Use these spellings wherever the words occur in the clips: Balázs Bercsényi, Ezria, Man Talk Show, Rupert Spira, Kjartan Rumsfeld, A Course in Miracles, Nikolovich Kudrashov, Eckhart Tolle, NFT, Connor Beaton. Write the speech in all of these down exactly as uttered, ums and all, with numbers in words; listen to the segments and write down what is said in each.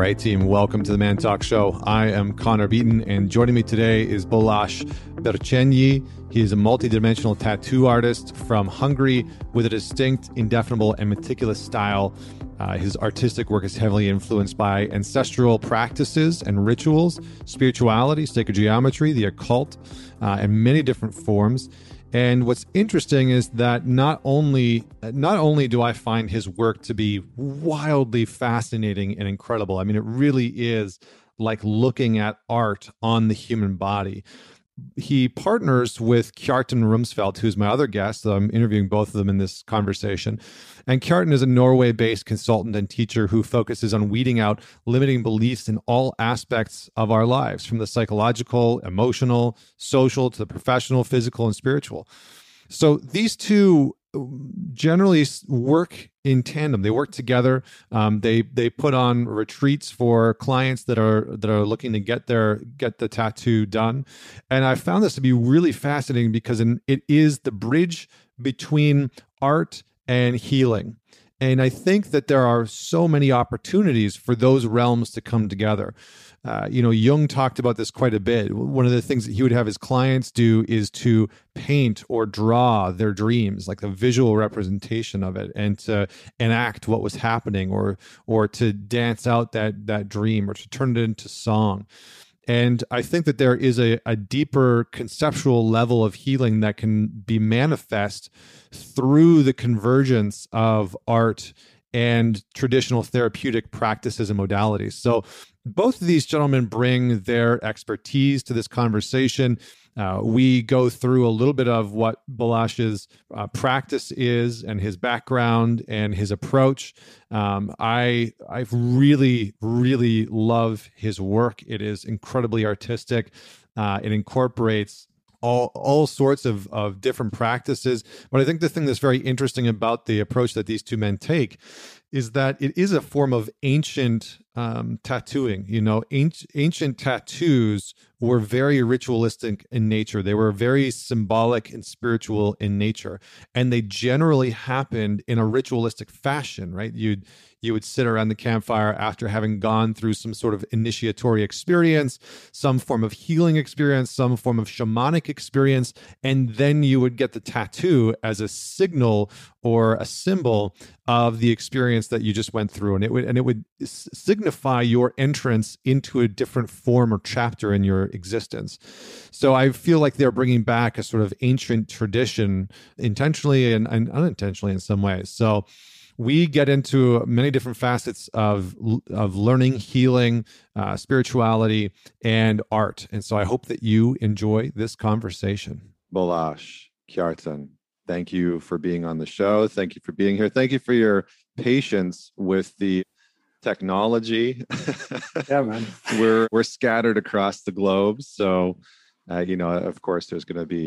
right, team. Welcome to the Man Talk Show. I am Connor Beaton, and joining me today is Balázs Bercsényi. He is a multidimensional tattoo artist from Hungary with a distinct, indefinable, and meticulous style. Uh, his artistic work is heavily influenced by ancestral practices and rituals, spirituality, sacred geometry, the occult, uh, and many different forms. And what's interesting is that not only not only do I find his work to be wildly fascinating and incredible, I mean, it really is like looking at art on the human body. He partners with Kjartan Rumsfeld, who's my other guest. So I'm interviewing both of them in this conversation. And Kjartan is a Norway-based consultant and teacher who focuses on weeding out limiting beliefs in all aspects of our lives, from the psychological, emotional, social, to the professional, physical, and spiritual. So these two generally work in tandem. They work together. Um, they they put on retreats for clients that are that are looking to get their get the tattoo done. And I found this to be really fascinating because it is the bridge between art and healing. And I think that there are so many opportunities for those realms to come together. Uh, you know, Jung talked about this quite a bit. One of the things that he would have his clients do is to paint or draw their dreams, like the visual representation of it, and to enact what was happening, or or to dance out that that dream, or to turn it into song. And I think that there is a, a deeper conceptual level of healing that can be manifest through the convergence of art and traditional therapeutic practices and modalities. So both of these gentlemen bring their expertise to this conversation. Uh, we go through a little bit of what Balázs's uh, practice is and his background and his approach. Um, I I really, really love his work. It is incredibly artistic. Uh, it incorporates all all sorts of, of different practices. But I think the thing that's very interesting about the approach that these two men take is that it is a form of ancient um, tattooing. You know, ancient, ancient tattoos were very ritualistic in nature. They were very symbolic and spiritual in nature, and they generally happened in a ritualistic fashion, right? You'd you would sit around the campfire after having gone through some sort of initiatory experience, some form of healing experience, some form of shamanic experience, and then you would get the tattoo as a signal or a symbol of the experience that you just went through, and it would and it would signify your entrance into a different form or chapter in your existence. So I feel like they're bringing back a sort of ancient tradition, intentionally and, and unintentionally in some ways. So we get into many different facets of of learning, healing, uh, spirituality, and art. And so I hope that you enjoy this conversation. Balázs, Kjartan, thank you for being on the show. Thank you for being here. Thank you for your patience with the technology. Yeah, man. we're we're scattered across the globe, so uh, you know, of course, there's going to be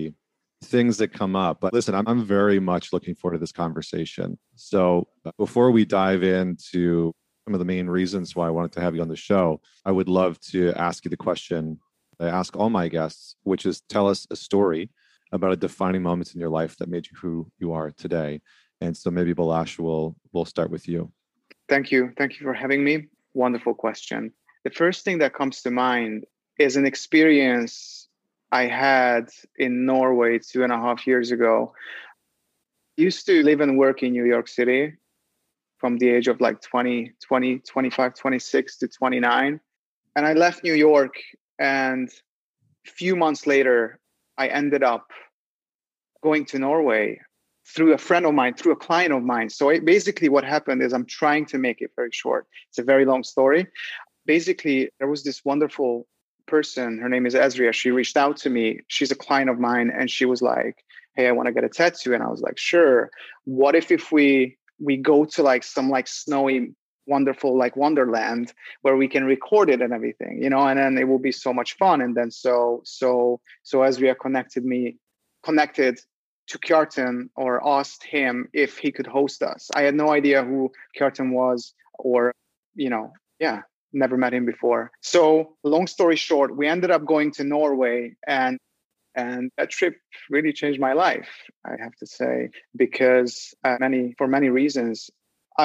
things that come up. But listen, I'm, I'm very much looking forward to this conversation. So uh, before we dive into some of the main reasons why I wanted to have you on the show, I would love to ask you the question I ask all my guests, which is, tell us a story about a defining moment in your life that made you who you are today. And so maybe Balázs, will we'll start with you. Thank you. Thank you for having me. Wonderful question. The first thing that comes to mind is an experience I had in Norway two and a half years ago. I used to live and work in New York City from the age of like twenty, twenty, twenty-five, twenty-six to twenty-nine. And I left New York, and a few months later, I ended up going to Norway through a friend of mine, through a client of mine. So it, basically what happened is, I'm trying to make it very short. It's a very long story. Basically, there was this wonderful person. Her name is Ezria. She reached out to me. She's a client of mine. And she was like, hey, I want to get a tattoo. And I was like, sure. What if if we we go to like some like snowy, wonderful like wonderland where we can record it and everything, you know, and then it will be so much fun. And then so so so Ezria connected me, connected to Kjartan, or asked him if he could host us. I had no idea who Kjartan was, or, you know, yeah, never met him before. So long story short, we ended up going to Norway, and and that trip really changed my life, I have to say, because uh, many for many reasons.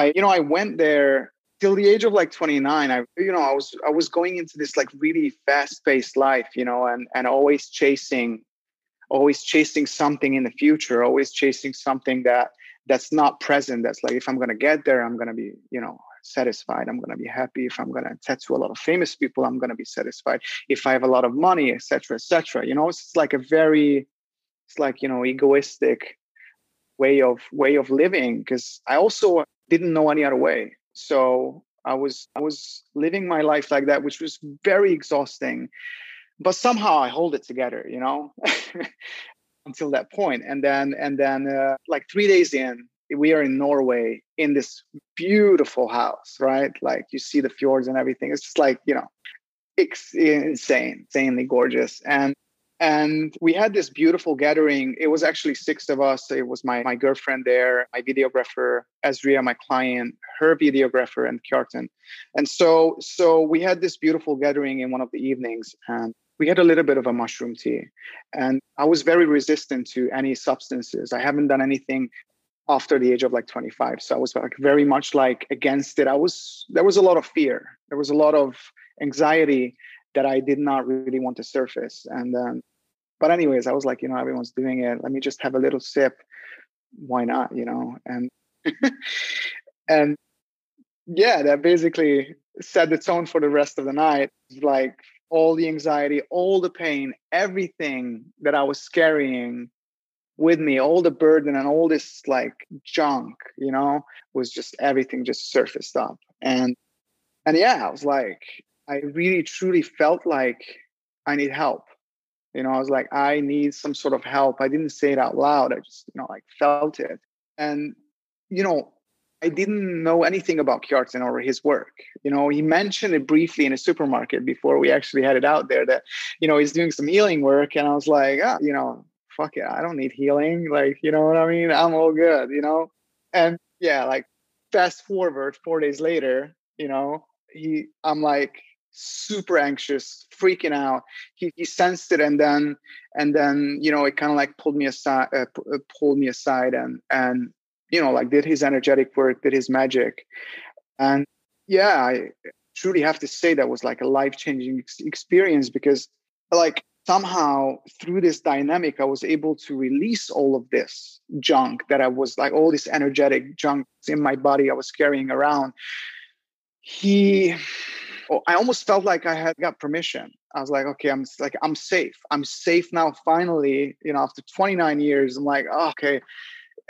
I, you know, I went there till the age of like twenty-nine, I, you know, I was, I was going into this like really fast paced life, you know, and, and always chasing, always chasing something in the future, always chasing something that that's not present. That's like, if I'm going to get there, I'm going to be, you know, satisfied. I'm going to be happy. If I'm going to tattoo a lot of famous people, I'm going to be satisfied. If I have a lot of money, et cetera, et cetera, you know, it's like a very, it's like, you know, egoistic way of, way of living. Cause I also didn't know any other way. So I was, I was living my life like that, which was very exhausting, but somehow I hold it together, you know, until that point. And then, and then uh, like three days in, we are in Norway in this beautiful house, right? Like you see the fjords and everything. It's just like, you know, it's insane, insanely gorgeous. And, and we had this beautiful gathering. It was actually six of us. It was my, my girlfriend there, my videographer, Ezria, my client, her videographer, and Kjartan. And so, so we had this beautiful gathering in one of the evenings, and we had a little bit of a mushroom tea. And I was very resistant to any substances. I haven't done anything after the age of like twenty-five. So I was like very much like against it. I was, there was a lot of fear. There was a lot of anxiety that I did not really want to surface. And um, but anyways, I was like, you know, everyone's doing it. Let me just have a little sip. Why not? You know, and and yeah, that basically set the tone for the rest of the night. Like all the anxiety, all the pain, everything that I was carrying with me, all the burden and all this like junk, you know, was just everything just surfaced up. And, and yeah, I was like, I really truly felt like I need help. You know, I was like, I need some sort of help. I didn't say it out loud. I just, you know, like felt it. And, you know, I didn't know anything about Kjartan or his work. You know, he mentioned it briefly in a supermarket before we actually had it out there that, you know, he's doing some healing work. And I was like, ah, you know, fuck it, I don't need healing. Like, you know what I mean? I'm all good, you know? And yeah, like fast forward four days later, you know, he, I'm like super anxious, freaking out. He, he sensed it. And then, and then, you know, it kind of like pulled me aside, uh, pulled me aside and, and, you know, like did his energetic work, did his magic. And yeah, I truly have to say that was like a life-changing ex- experience because like, somehow through this dynamic, I was able to release all of this junk that I was like, all this energetic junk in my body I was carrying around. He, oh, I almost felt like I had got permission. I was like, okay, I'm like, I'm safe. I'm safe now. Finally, you know, after twenty-nine years, I'm like, oh, okay,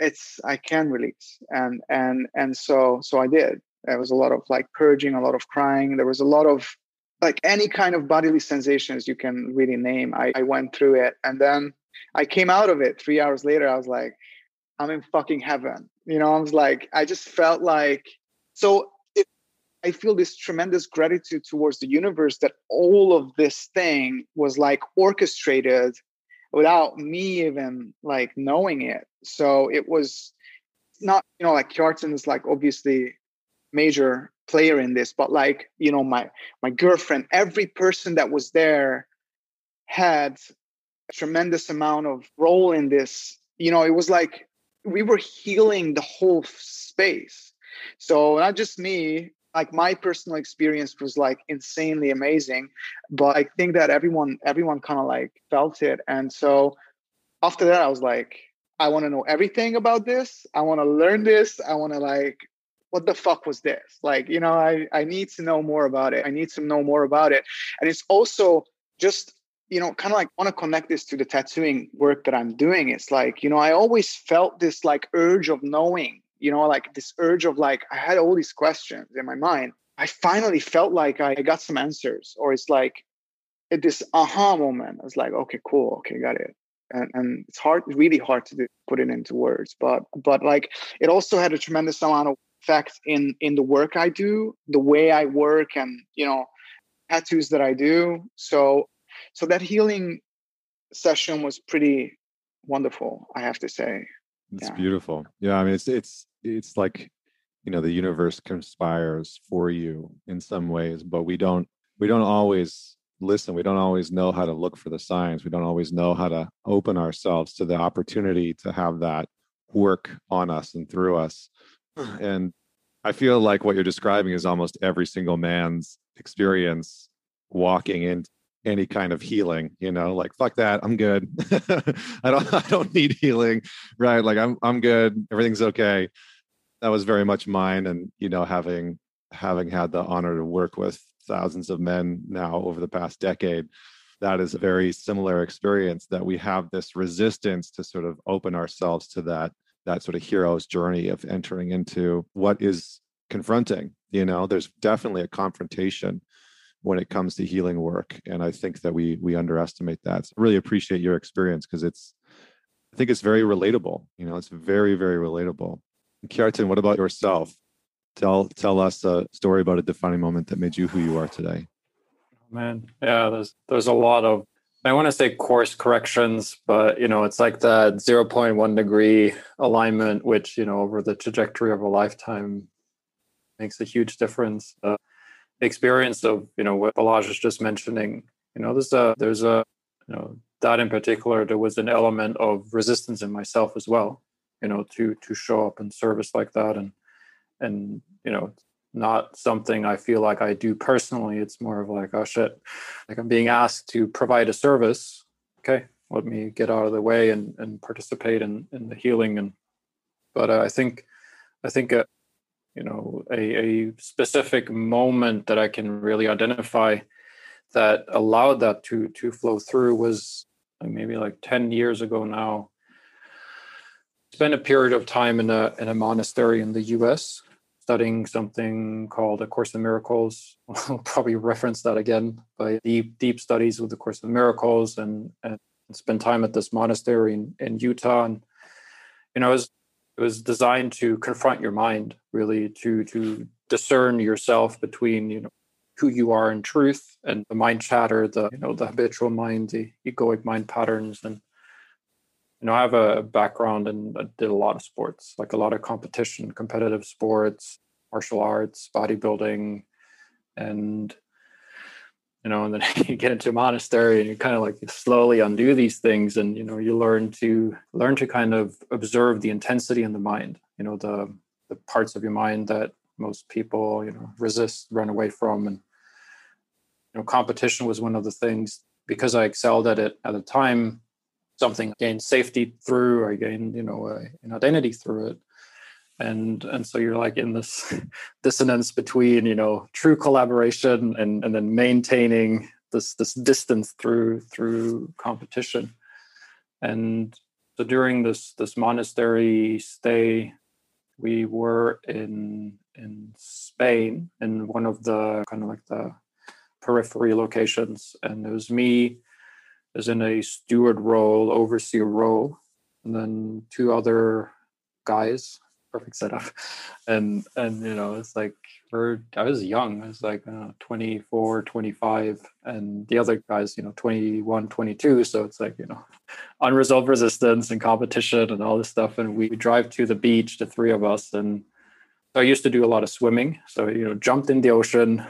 it's, I can release. And, and, and so, so I did. There was a lot of like purging, a lot of crying. There was a lot of like any kind of bodily sensations you can really name. I, I went through it. And then I came out of it three hours later. I was like, I'm in fucking heaven. You know, I was like, I just felt like, so it, I feel this tremendous gratitude towards the universe that all of this thing was like orchestrated without me even like knowing it. So it was not, you know, like Kjartan is like obviously major player in this, but like, you know, my my girlfriend, every person that was there had a tremendous amount of role in this. You know, it was like we were healing the whole space. So not just me, like my personal experience was like insanely amazing, but I think that everyone everyone kind of like felt it. And so after that I was like, I want to know everything about this. I want to learn this. I want to like, what the fuck was this? Like, you know, I, I need to know more about it. I need to know more about it. And it's also just, you know, kind of like want to connect this to the tattooing work that I'm doing. It's like, you know, I always felt this like urge of knowing, you know, like this urge of like, I had all these questions in my mind. I finally felt like I got some answers, or it's like at this aha moment. I was like, okay, cool. Okay, got it. And, and it's hard, really hard to do, put it into words, but, but like it also had a tremendous amount of fact in in the work I do, the way I work, and you know, tattoos that I do. So so that healing session was pretty wonderful, I have to say. It's yeah. Beautiful. Yeah, I mean, it's it's it's like, you know, the universe conspires for you in some ways, but we don't we don't always listen. We don't always know how to look for the signs. We don't always know how to open ourselves to the opportunity to have that work on us and through us. And I feel like what you're describing is almost every single man's experience walking in any kind of healing, you know, like, fuck that, I'm good. I don't, I don't need healing, right? Like I'm, I'm good. Everything's okay. That was very much mine. And, you know, having, having had the honor to work with thousands of men now over the past decade, that is a very similar experience, that we have this resistance to sort of open ourselves to that, that sort of hero's journey of entering into what is confronting. You know, there's definitely a confrontation when it comes to healing work. And I think that we we underestimate that. So I really appreciate your experience, because it's, I think it's very relatable. You know, it's very, very relatable. Kjartan, what about yourself? Tell tell us a story about a defining moment that made you who you are today. Oh, man, yeah, there's there's a lot of, I want to say course corrections, but, you know, it's like that zero point one degree alignment, which, you know, over the trajectory of a lifetime makes a huge difference. Uh, experience of, you know, what Balázs is just mentioning, you know, there's a, there's a, you know, that in particular, there was an element of resistance in myself as well, you know, to, to show up in service like that. And, and, you know, not something I feel like I do personally. It's more of like, oh shit, like I'm being asked to provide a service. Okay, let me get out of the way and, and participate in, in the healing. And, but uh, I think, I think, uh, you know, a, a specific moment that I can really identify that allowed that to, to flow through was maybe like ten years ago now. Spent a period of time in a, in a monastery in the U S studying something called A Course in Miracles. I'll probably reference that again, by deep, deep studies with The Course in Miracles, and, and spent time at this monastery in, in Utah. And, you know, it was, it was designed to confront your mind, really, to, to discern yourself between, you know, who you are in truth and the mind chatter, the, you know, the habitual mind, the egoic mind patterns. And, you know, I have a background and I did a lot of sports, like a lot of competition, competitive sports, martial arts, bodybuilding. And, you know, and then you get into a monastery and you kind of like slowly undo these things. And, you know, you learn to learn to kind of observe the intensity in the mind, you know, the, the parts of your mind that most people, you know, resist, run away from. And, you know, competition was one of the things, because I excelled at it at the time. Something I gained safety through, I gained, you know, uh, an identity through it. And and so you're like in this dissonance between, you know, true collaboration and, and then maintaining this this distance through through competition. And so during this this monastery stay, we were in in Spain, in one of the kind of like the periphery locations. And it was me, is in a steward role, overseer role, and then two other guys. Perfect setup. And, and you know, it's like, we're, I was young. I was like I don't know, twenty-four, twenty-five. And the other guys, you know, twenty-one, twenty-two. So it's like, you know, unresolved resistance and competition and all this stuff. And we, we drive to the beach, the three of us. And I used to do a lot of swimming. So, you know, jumped in the ocean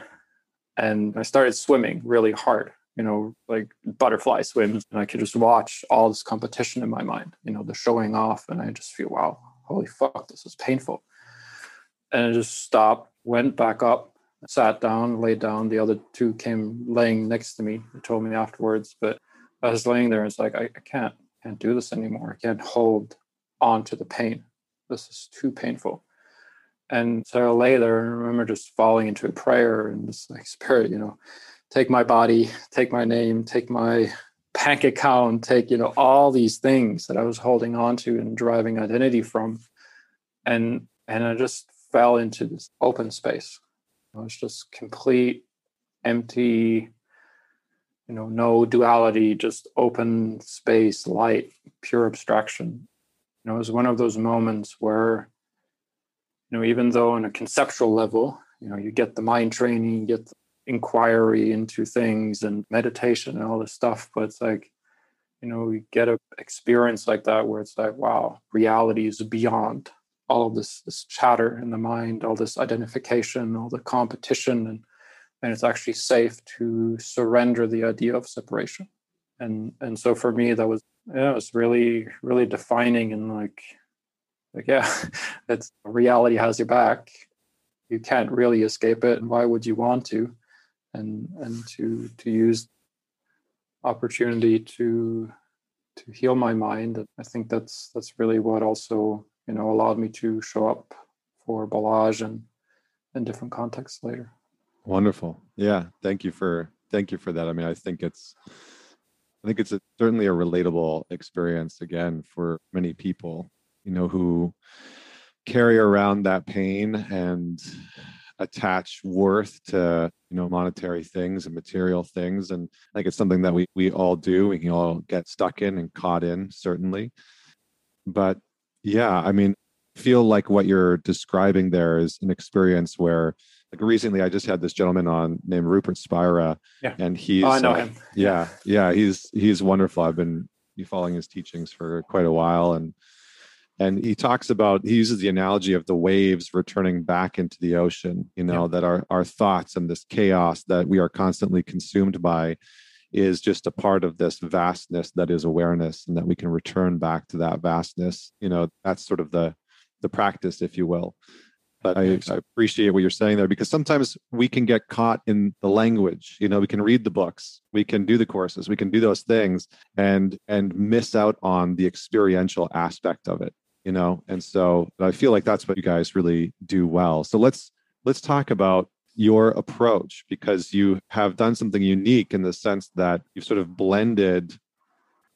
and I started swimming really hard. You know, like butterfly swims, and I could just watch all this competition in my mind, you know, the showing off, and I just feel, wow, holy fuck, this is painful. And I just stopped, went back up, sat down, laid down. The other two came laying next to me and told me afterwards, but I was laying there and it's like, I, I can't, can't do this anymore. I can't hold on to the pain. This is too painful. And so I lay there and I remember just falling into a prayer and this like spirit, you know, take my body, take my name, take my bank account, take, you know, all these things that I was holding on to and deriving identity from. And and I just fell into this open space. It was just complete, empty, you know, no duality, just open space, light, pure abstraction. You know, it was one of those moments where, you know, even though on a conceptual level, you know, you get the mind training, you get the inquiry into things and meditation and all this stuff, but it's like, you know, we get an experience like that where it's like, wow, reality is beyond all of this this chatter in the mind, all this identification, all the competition, and and it's actually safe to surrender the idea of separation. And and so for me, that was, yeah, it was really really defining. And like like yeah, it's reality has your back. you can't really escape it, and why would you want to? And and to to use opportunity to to heal my mind. I think that's that's really what also, you know, allowed me to show up for Balázs and in different contexts later. Wonderful. Yeah. Thank you for thank you for that. I mean, I think it's I think it's a, certainly a relatable experience again for many people, you know, who carry around that pain and attach worth to, you know, monetary things and material things. And I think it's something that we we all do. We can all get stuck in and caught in, certainly. But yeah, I mean, I feel like what you're describing there is an experience where, like, recently I just had this gentleman on named Rupert Spira. Yeah. And he's, oh, I know uh, him. Yeah. Yeah. He's, he's wonderful. I've been following his teachings for quite a while. And, and he talks about, he uses the analogy of the waves returning back into the ocean, you know, yeah. that our, our thoughts and this chaos that we are constantly consumed by is just a part of this vastness that is awareness, and that we can return back to that vastness. You know, that's sort of the, the practice, if you will. But I, I appreciate what you're saying there, because sometimes we can get caught in the language. You know, we can read the books, we can do the courses, we can do those things, and and miss out on the experiential aspect of it. You know, and so I feel like that's what you guys really do well. So let's let's talk about your approach, because you have done something unique in the sense that you've sort of blended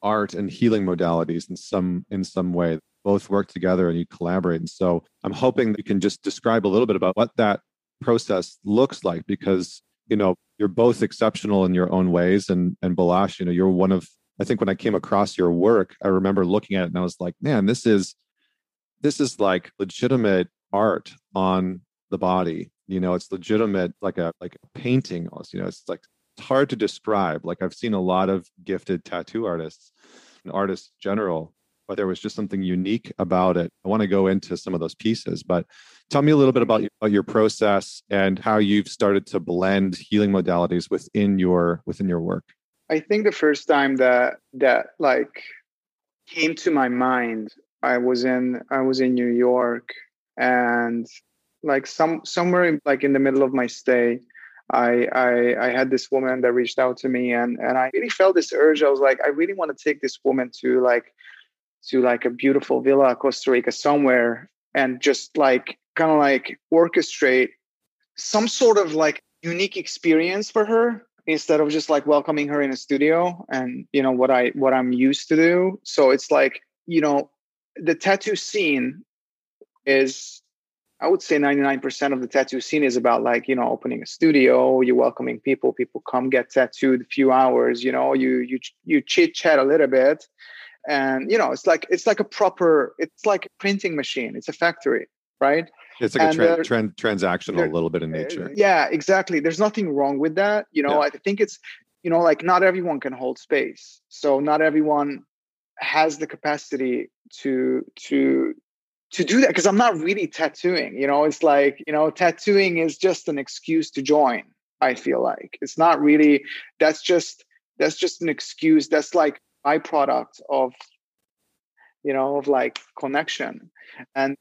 art and healing modalities in some in some way. Both work together and you collaborate. And so I'm hoping that you can just describe a little bit about what that process looks like, because, you know, you're both exceptional in your own ways. And, and Balázs, you know, you're one of, I think when I came across your work, I remember looking at it and I was like, man, this is, this is like legitimate art on the body. You know, it's legitimate, like a, like a painting almost, you know, it's like, it's hard to describe. Like, I've seen a lot of gifted tattoo artists and artists in general, but there was just something unique about it. I want to go into some of those pieces, but tell me a little bit about your, about your process and how you've started to blend healing modalities within your within your work. I think the first time that that like came to my mind, I was in I was in New York, and like some somewhere in, like in the middle of my stay, I, I I had this woman that reached out to me, and and I really felt this urge. I was like, I really want to take this woman to like. to like a beautiful villa, Costa Rica, somewhere, and just like kind of like orchestrate some sort of like unique experience for her, instead of just like welcoming her in a studio and, you know, what I what I'm used to do. So it's like, you know, the tattoo scene is, I would say ninety-nine percent of the tattoo scene is about like, you know, opening a studio, you're welcoming people, people come get tattooed a few hours, you know, you you you chit chat a little bit. And, you know, it's like it's like a proper, it's like a printing machine. It's a factory, right? It's like and a tra- tra- transactional a little bit in nature. Yeah, exactly. There's nothing wrong with that. You know, yeah. I think it's, you know, like not everyone can hold space. So not everyone has the capacity to to to do that, because I'm not really tattooing. You know, it's like, you know, tattooing is just an excuse to join, I feel like. It's not really, that's just, that's just an excuse. That's like, byproduct of, you know, of like connection. And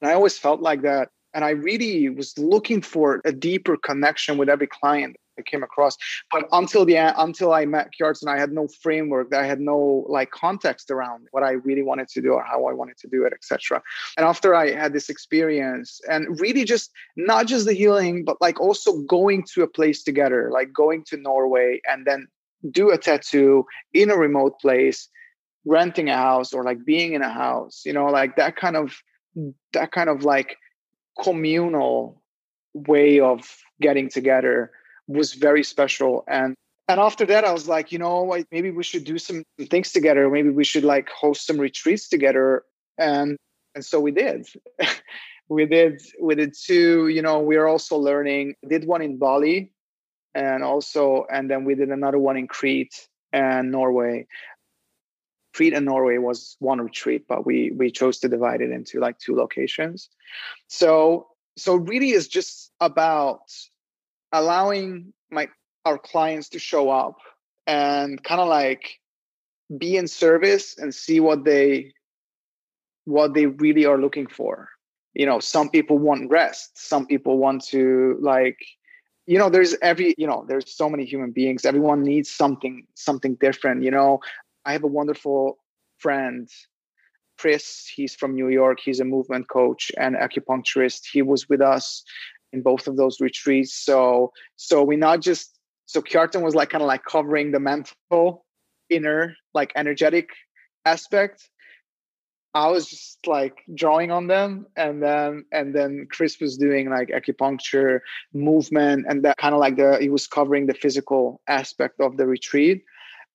I always felt like that. And I really was looking for a deeper connection with every client I came across. But until the until I met Kjartan, I had no framework. I had no like context around what I really wanted to do or how I wanted to do it, et cetera. And after I had this experience, and really just not just the healing, but like also going to a place together, like going to Norway and then do a tattoo in a remote place, renting a house or like being in a house, you know, like that kind of, that kind of like communal way of getting together was very special. And, and after that, I was like, you know, like maybe we should do some things together. Maybe we should like host some retreats together. And, and so we did, we did, we did two, you know, we are also learning, I did one in Bali. And also, and then we did another one in Crete and Norway. Crete and Norway was one retreat, but we we chose to divide it into like two locations. So, so really is just about allowing my our clients to show up and kind of like be in service and see what they what they really are looking for. You know, some people want rest. Some people want to, like, you know, there's every, you know, there's so many human beings. Everyone needs something, something different. You know, I have a wonderful friend, Chris. He's from New York. He's a movement coach and acupuncturist. He was with us in both of those retreats. So, so we not just, so Kjartan was like, kind of like covering the mental, inner, like energetic aspect. I was just like drawing on them, and then and then Chris was doing like acupuncture, movement, and that kind of like the he was covering the physical aspect of the retreat.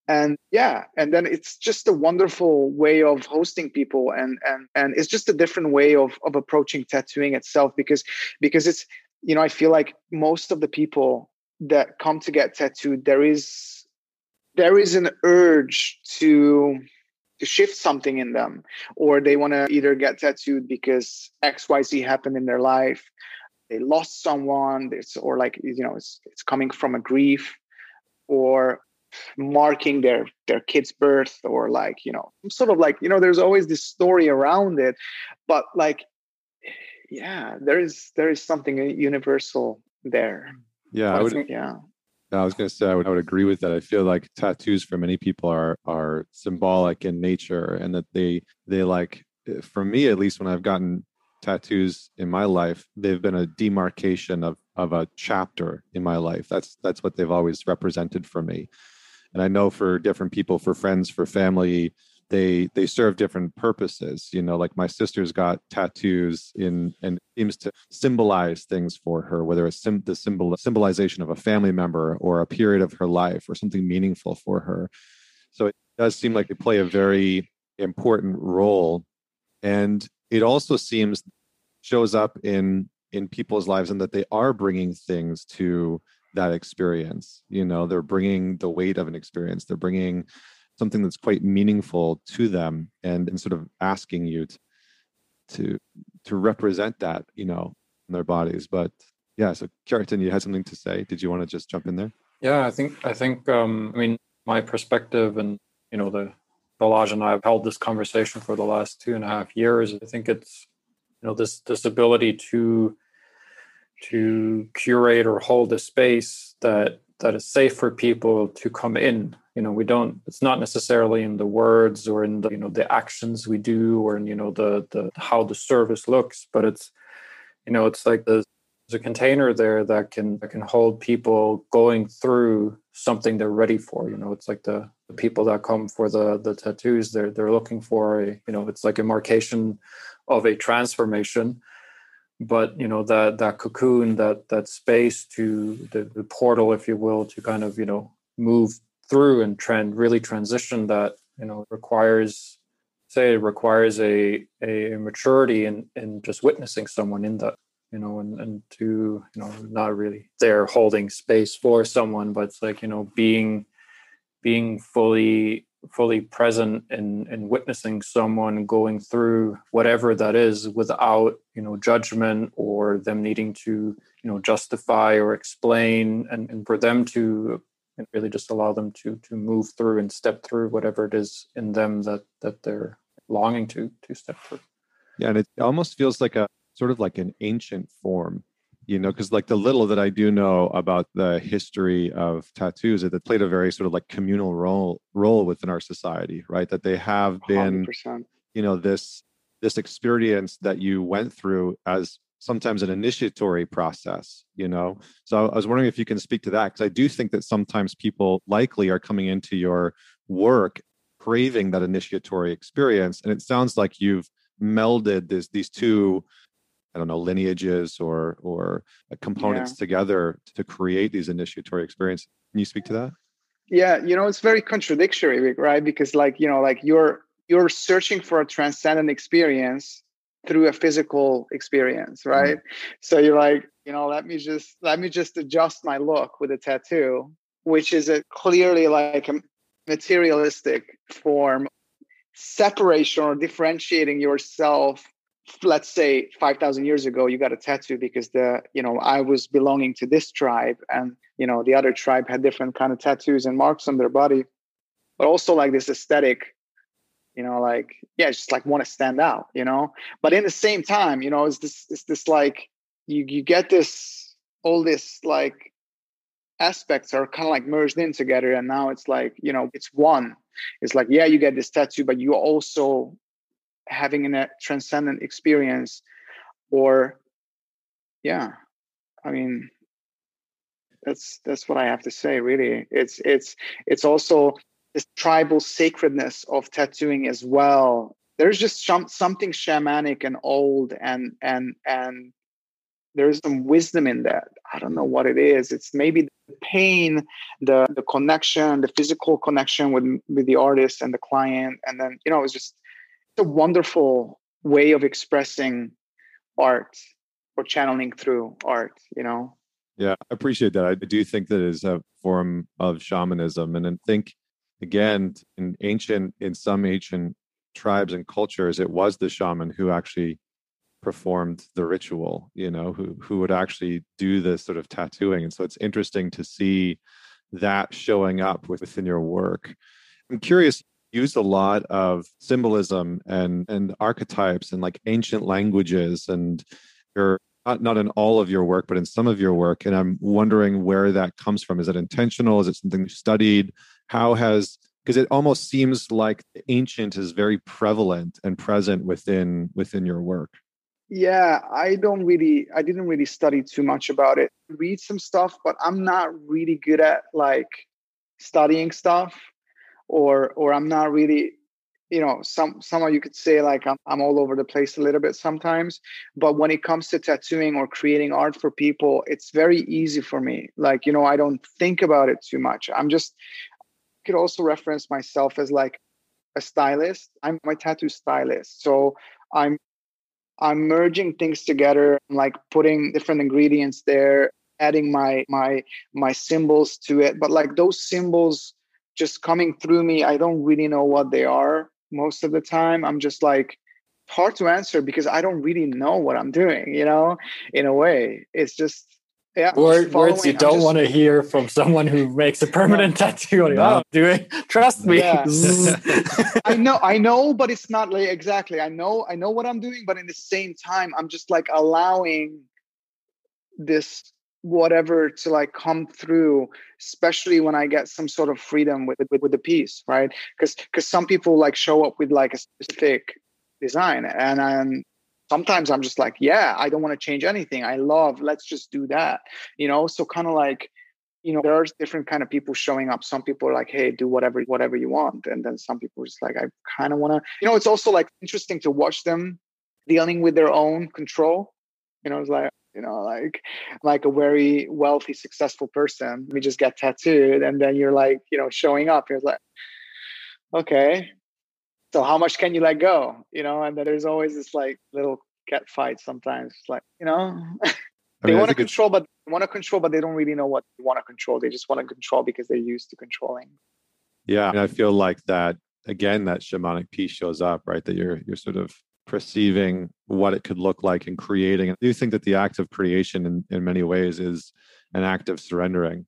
And yeah, and then it's just a wonderful way of hosting people, and and and it's just a different way of of approaching tattooing itself, because because it's, you know, I feel like most of the people that come to get tattooed, there is there is an urge to to shift something in them, or they want to either get tattooed because X Y Z happened in their life, they lost someone, it's, or like, you know, it's it's coming from a grief, or marking their their kid's birth, or like, you know, sort of like, you know, there's always this story around it. But like, yeah, there is there is something universal there. Yeah, I, I would, think, yeah. I was going to say, I would, I would agree with that. I feel like tattoos for many people are are symbolic in nature, and that they they like, for me at least, when I've gotten tattoos in my life, they've been a demarcation of of a chapter in my life. That's that's what they've always represented for me. And I know for different people, for friends, for family, they they serve different purposes. You know, like my sister's got tattoos in, and seems to symbolize things for her, whether it's sim- the symbol symbolization of a family member or a period of her life or something meaningful for her. So it does seem like they play a very important role, and it also seems shows up in in people's lives, and that they are bringing things to that experience. You know, they're bringing the weight of an experience. They're bringing something that's quite meaningful to them, and, and sort of asking you to, to to represent that, you know, in their bodies. But yeah, so Kjartan, you had something to say. Did you want to just jump in there? Yeah, I think I think um, I mean, my perspective, and you know, the Balázs and I have held this conversation for the last two and a half years. I think it's, you know, this this ability to to curate or hold a space that that is safe for people to come in. You know, we don't, it's not necessarily in the words or in the, you know, the actions we do, or in, you know, the, the, how the service looks, but it's, you know, it's like there's, there's a container there that can, that can hold people going through something they're ready for. You know, it's like the, the people that come for the, the tattoos, they're, they're looking for a, you know, it's like a markation of a transformation. But, you know, that, that cocoon, that, that space to the, the portal, if you will, to kind of, you know, move through and trend really transition, that, you know, requires, say it requires a a maturity in in just witnessing someone in that, you know, and and to, you know, not really there holding space for someone, but it's like, you know, being being fully fully present and and witnessing someone going through whatever that is, without, you know, judgment or them needing to, you know, justify or explain, and, and for them to, and really just allow them to to move through and step through whatever it is in them that that they're longing to to step through. Yeah, and it almost feels like a sort of like an ancient form, you know, because like the little that I do know about the history of tattoos, that they played a very sort of like communal role role within our society, right? That they have been, one hundred percent. You know, this this experience that you went through as sometimes an initiatory process, you know? So I was wondering if you can speak to that, because I do think that sometimes people likely are coming into your work craving that initiatory experience. And it sounds like you've melded this, these two, I don't know, lineages or or components yeah. together to create these initiatory experiences. Can you speak to that? Yeah, you know, it's very contradictory, right? Because like, you know, like you're you're searching for a transcendent experience through a physical experience, right? Mm-hmm. So you're like, you know, let me just let me just adjust my look with a tattoo, which is a clearly like a materialistic form, separation or differentiating yourself. Let's say five thousand years ago, you got a tattoo because the, you know, I was belonging to this tribe, and, you know, the other tribe had different kind of tattoos and marks on their body, but also like this aesthetic you know, like, yeah, just like want to stand out, you know, but in the same time, you know, it's this, it's this, like, you, you get this, all this, like, aspects are kind of like merged in together. And now it's like, you know, it's one, it's like, yeah, you get this tattoo, but you also having a transcendent experience or, yeah, I mean, that's, that's what I have to say, really. It's, it's, it's also this tribal sacredness of tattooing as well. There's just some, something shamanic and old and, and, and there's some wisdom in that. I don't know what it is. It's maybe the pain, the, the connection, the physical connection with, with the artist and the client. And then, you know, it's just it's a wonderful way of expressing art or channeling through art, you know? Yeah, I appreciate that. I do think that is a form of shamanism. And I think, again, in ancient, in some ancient tribes and cultures, it was the shaman who actually performed the ritual, you know, who, who would actually do this sort of tattooing. And so it's interesting to see that showing up within your work. I'm curious, you used a lot of symbolism and, and archetypes and like ancient languages, and your Not, not in all of your work, but in some of your work. And I'm wondering where that comes from. Is it intentional? Is it something you studied? How has, because it almost seems like the ancient is very prevalent and present within within your work. Yeah, I don't really, I didn't really study too much about it. Read some stuff, but I'm not really good at like studying stuff or or I'm not really, you know, some, somehow you could say like I'm, I'm all over the place a little bit sometimes, but when it comes to tattooing or creating art for people, it's very easy for me. Like, you know, I don't think about it too much. I'm just, I could also reference myself as like a stylist. I'm my tattoo stylist. So I'm, I'm merging things together, like putting different ingredients there, adding my, my, my symbols to it. But like those symbols just coming through me, I don't really know what they are. Most of the time, I'm just like, hard to answer because I don't really know what I'm doing, you know, in a way. It's just, yeah. Word, words you I'm don't just... want to hear from someone who makes a permanent no. tattoo. No. No, do it. Trust me. Yeah. I know, I know, but it's not like, exactly. I know, I know what I'm doing, but in the same time, I'm just like allowing this whatever to like come through, especially when I get some sort of freedom with with, with the piece, right? Because because some people like show up with like a specific design, and I'm, sometimes I'm just like, yeah, I don't want to change anything. I love, let's just do that, you know? So kind of like, you know, there are different kind of people showing up. Some people are like, hey, do whatever whatever you want. And then some people are just like, I kind of want to, you know, it's also like interesting to watch them dealing with their own control. You know, it's like, you know, like, like a very wealthy, successful person. We just get tattooed, and then you're like, you know, showing up. You're like, okay, so how much can you let go? You know, and then there's always this like little cat fight sometimes. It's like, you know, they I mean, want to control, good... but they want to control, but they don't really know what they want to control. They just want to control because they're used to controlling. Yeah, and I feel like that again. That shamanic piece shows up, right? That you're you're sort of perceiving what it could look like and creating. I do think that the act of creation in, in many ways is an act of surrendering.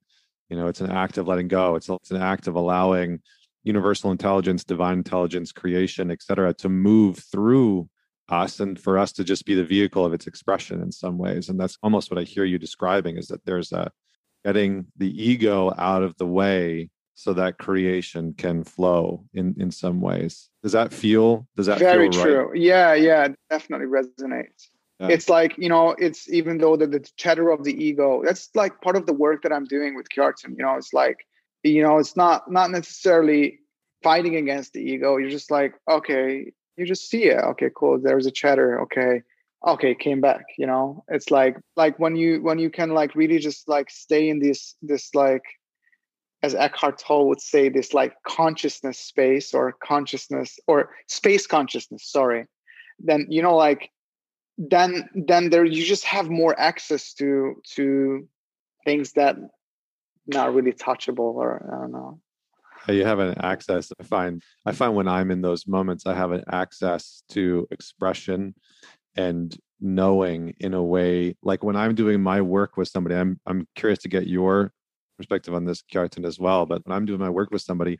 You know, it's an act of letting go. It's, it's an act of allowing universal intelligence, divine intelligence, creation, et cetera, to move through us and for us to just be the vehicle of its expression in some ways. And that's almost what I hear you describing, is that there's a getting the ego out of the way so that creation can flow in, in some ways. Does that feel, does that Very feel right? Very true. Yeah, yeah, definitely resonates. Yeah. It's like, you know, it's even though the, the chatter of the ego, that's like part of the work that I'm doing with Kjartan. You know, it's like, you know, it's not not necessarily fighting against the ego. You're just like, okay, you just see it. Okay, cool. There's a chatter. Okay. Okay, came back, you know. It's like like when you when you can like really just like stay in this this like, as Eckhart Tolle would say, this like consciousness space or consciousness or space consciousness, sorry, then, you know, like, then, then there, you just have more access to, to things that not really touchable or I don't know. You have an access. I find, I find when I'm in those moments, I have an access to expression and knowing in a way, like when I'm doing my work with somebody, I'm, I'm curious to get your perspective on this, Kjartan, as well, but when I'm doing my work with somebody,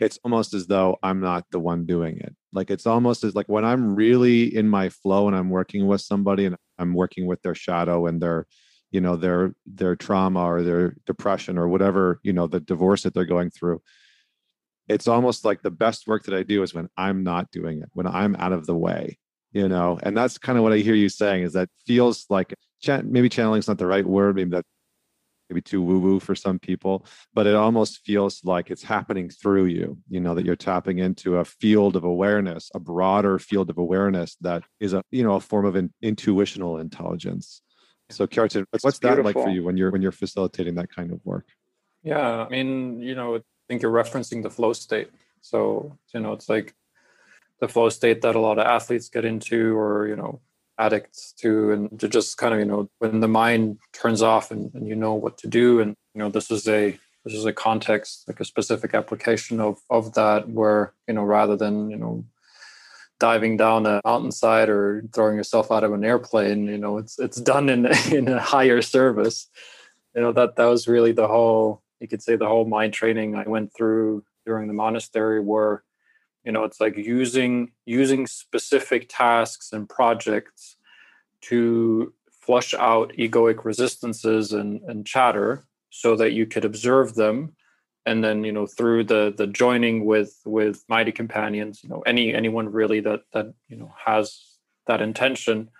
it's almost as though I'm not the one doing it. Like, it's almost as like when I'm really in my flow and I'm working with somebody and I'm working with their shadow and their, you know, their, their trauma or their depression or whatever, you know, the divorce that they're going through. It's almost like the best work that I do is when I'm not doing it, when I'm out of the way, you know, and that's kind of what I hear you saying, is that feels like chan- maybe channeling is not the right word. Maybe that maybe too woo-woo for some people, but it almost feels like it's happening through you, you know, that you're tapping into a field of awareness, a broader field of awareness that is a, you know, a form of in, intuitional intelligence. So Kjartan, what's, what's that like for you when you're, when you're facilitating that kind of work? Yeah. I mean, you know, I think you're referencing the flow state. So, you know, it's like the flow state that a lot of athletes get into, or, you know, addicts to, and to just kind of, you know, when the mind turns off and, and you know what to do. And, you know, this is a, this is a context, like a specific application of, of that, where, you know, rather than, you know, diving down a mountainside or throwing yourself out of an airplane, you know, it's, it's done in, in a higher service. You know, that, that was really the whole, you could say the whole mind training I went through during the monastery, where, you know, it's like using using specific tasks and projects to flush out egoic resistances and, and chatter, so that you could observe them. And then, you know, through the the joining with with mighty companions, you know, any anyone really that that you know has that intention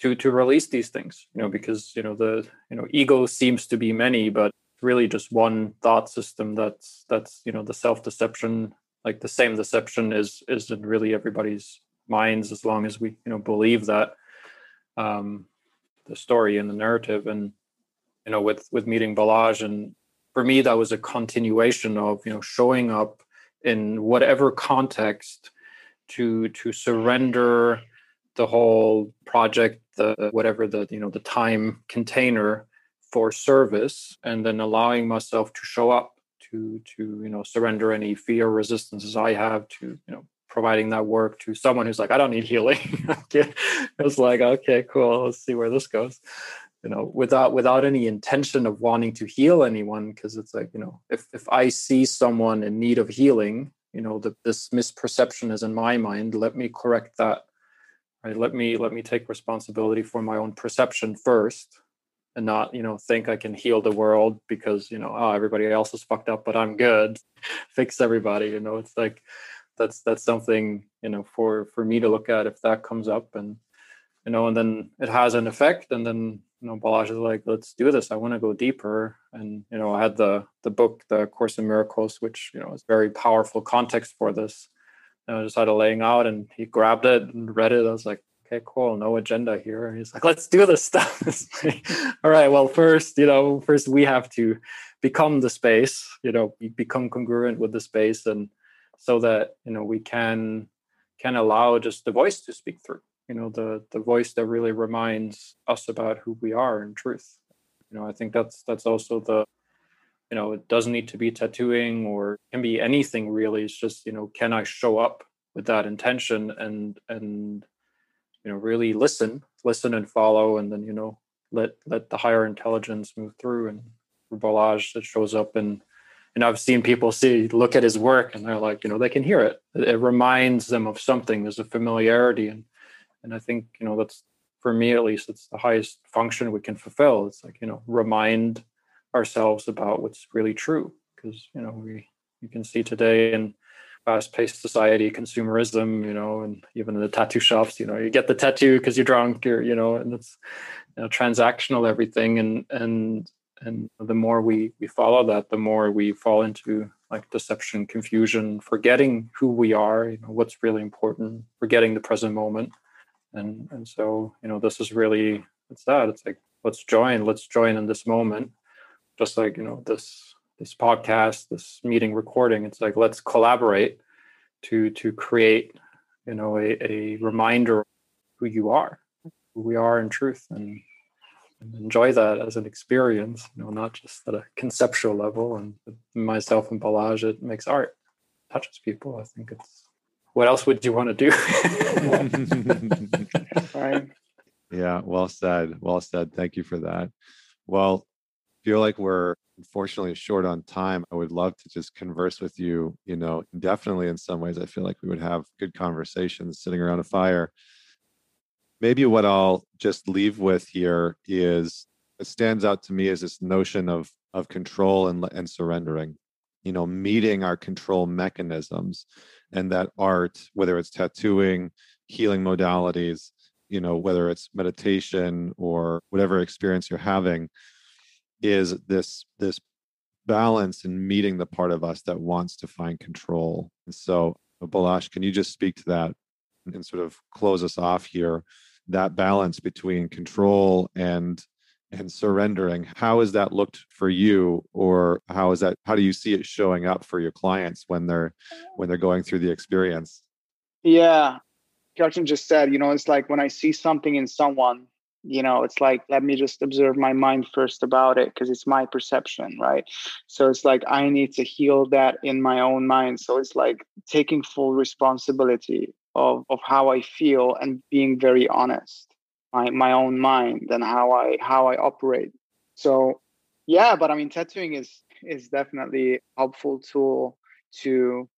to to release these things, you know, because, you know, the, you know, ego seems to be many, but really just one thought system that's that's you know, the self-deception. Like the same deception is is in really everybody's minds, as long as we, you know, believe that um, the story and the narrative. And, you know, with with meeting Balázs, and for me that was a continuation of, you know, showing up in whatever context to to surrender the whole project, the whatever the, you know, the time container for service, and then allowing myself to show up. To, to, you know, surrender any fear resistances I have to, you know, providing that work to someone who's like, I don't need healing. It's like, okay, cool. Let's see where this goes, you know, without, without any intention of wanting to heal anyone. Cause it's like, you know, if, if I see someone in need of healing, you know, the, this misperception is in my mind, let me correct that. Right? Let me, let me take responsibility for my own perception first. And not, you know, think I can heal the world because, you know, oh, everybody else is fucked up, but I'm good. Fix everybody. You know, it's like, that's, that's something, you know, for, for me to look at if that comes up. And, you know, and then it has an effect. And then, you know, Balázs is like, let's do this. I want to go deeper. And, you know, I had the, the book, The Course in Miracles, which, you know, is very powerful context for this. And I just had a laying out, and he grabbed it and read it. I was like, okay, cool. No agenda here. And he's like, let's do this stuff. All right. Well, first, you know, first we have to become the space, you know, become congruent with the space. And so that, you know, we can, can allow just the voice to speak through, you know, the, the voice that really reminds us about who we are in truth. You know, I think that's, that's also the, you know, it doesn't need to be tattooing, or can be anything really. It's just, you know, can I show up with that intention and, and, you know, really listen, listen and follow, and then, you know, let let the higher intelligence move through. And for Balázs, that shows up, and and I've seen people see, look at his work, and they're like, you know, they can hear it. It reminds them of something. There's a familiarity, and and I think, you know, that's, for me at least, it's the highest function we can fulfill. It's like, you know, remind ourselves about what's really true, because, you know, we you can see today and. Fast-paced society, consumerism, you know, and even in the tattoo shops, you know, you get the tattoo because you're drunk, you're, you know, and it's, you know, transactional everything. And and and the more we we follow that, the more we fall into like deception, confusion, forgetting who we are, you know, what's really important, forgetting the present moment. And and so, you know, this is really, it's that, it's like, let's join, let's join in this moment. Just like, you know, this This podcast, this meeting recording, it's like, let's collaborate to to create, you know, a, a reminder of who you are, who we are in truth, and, and enjoy that as an experience, you know, not just at a conceptual level. And myself and Balázs, it makes art, it touches people. I think it's, what else would you want to do? Right. Yeah, well said. Well said. Thank you for that. Well, feel like we're unfortunately short on time. I would love to just converse with you, you know, indefinitely in some ways. I feel like we would have good conversations sitting around a fire. Maybe what I'll just leave with here is, what stands out to me is this notion of of control and and surrendering, you know, meeting our control mechanisms, and that art, whether it's tattooing, healing modalities, you know, whether it's meditation or whatever experience you're having, is this this balance in meeting the part of us that wants to find control. And so, Balázs, can you just speak to that and sort of close us off here? That balance between control and and surrendering, how has that looked for you, or how is that? How do you see it showing up for your clients when they're when they're going through the experience? Yeah, Kjartan just said, you know, it's like when I see something in someone, you know, it's like, let me just observe my mind first about it, because it's my perception, right? So it's like, I need to heal that in my own mind. So it's like taking full responsibility of, of how I feel and being very honest, my my own mind and how I how I operate. So yeah, but I mean, tattooing is is definitely a helpful tool to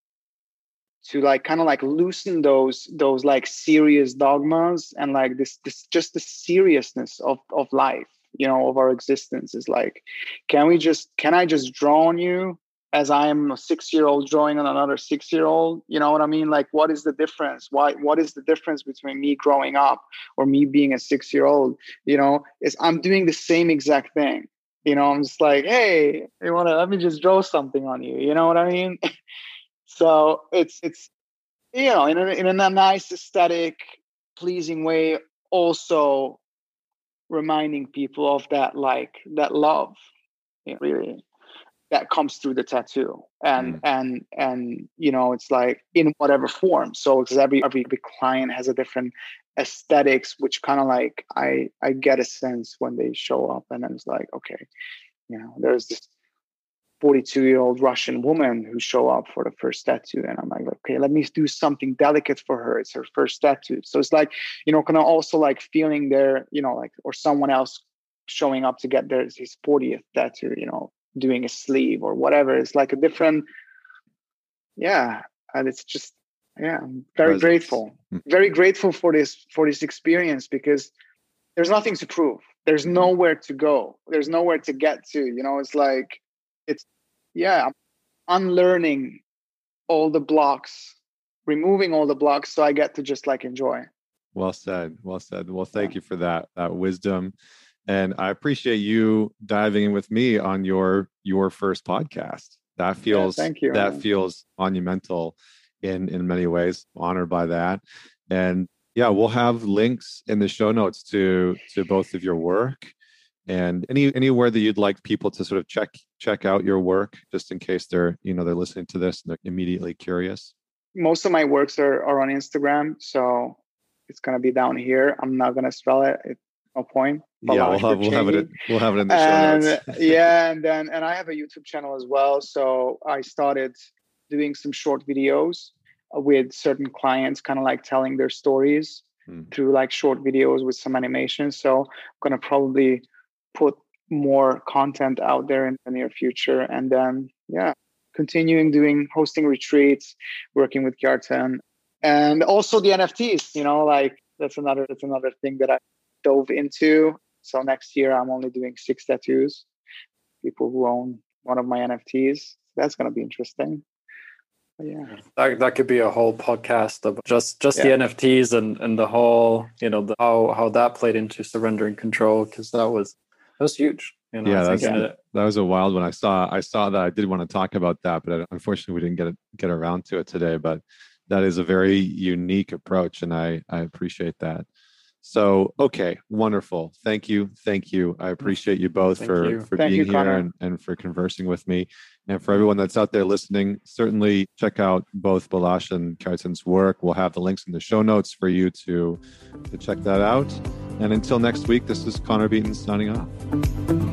to like kind of like loosen those those like serious dogmas and like this this just the seriousness of of life, you know, of our existence. Is like, can we just can I just draw on you as I am a six-year-old drawing on another six-year-old? You know what I mean? Like, what is the difference? Why what is the difference between me growing up or me being a six-year-old? You know, is I'm doing the same exact thing. You know, I'm just like, hey, you wanna let me just draw something on you, you know what I mean? So it's, it's you know, in a, in a nice, aesthetic, pleasing way, also reminding people of that, like, that love, you know, really, that comes through the tattoo. And, mm. and, and, you know, it's like in whatever form. So because every, every client has a different aesthetics, which kind of like, I, I get a sense when they show up, and it's like, okay, you know, there's this forty-two-year-old Russian woman who show up for the first tattoo. And I'm like, okay, let me do something delicate for her. It's her first tattoo. So it's like, you know, kind of also like feeling their, you know, like, or someone else showing up to get their his fortieth tattoo, you know, doing a sleeve or whatever. It's like a different, yeah. And it's just, yeah, I'm very grateful, very grateful for this, for this experience, because there's nothing to prove. There's nowhere to go. There's nowhere to get to, you know, it's like, It's, yeah, unlearning all the blocks, removing all the blocks, so I get to just like enjoy. Well said. Well said. Well, thank yeah. you for that that wisdom. And I appreciate you diving in with me on your your first podcast. That feels yeah, thank you, that man. feels monumental in in many ways. I'm honored by that. And yeah, we'll have links in the show notes to to both of your work. And any anywhere that you'd like people to sort of check check out your work, just in case they're, you know, they're listening to this and they're immediately curious. Most of my works are, are on Instagram, so it's gonna be down here. I'm not gonna spell it. It's no point. Balázs yeah, we'll have, we'll have it. We'll have it in the and, show notes. yeah, and then and I have a YouTube channel as well. So I started doing some short videos with certain clients, kind of like telling their stories hmm. through like short videos with some animation. So I'm gonna probably put more content out there in the near future. And then, yeah, continuing doing, hosting retreats, working with Kjartan, and also the N F Ts, you know, like that's another, that's another thing that I dove into. So next year I'm only doing six tattoos, people who own one of my N F Ts. That's going to be interesting. But yeah. That, that could be a whole podcast of just, just yeah. the N F Ts and, and the whole, you know, the, how, how that played into surrendering control. Cause that was, That was huge. You know, yeah, that's, that was a wild one. I saw, I saw that. I did want to talk about that, but unfortunately, we didn't get get around to it today. But that is a very unique approach, and I I appreciate that. So, okay, wonderful. Thank you, thank you. I appreciate you both thank for you. for thank being you, here and, and for conversing with me. And for everyone that's out there listening, certainly check out both Balázs and Kjartan's work. We'll have the links in the show notes for you to to check that out. And until next week, this is Connor Beaton signing off.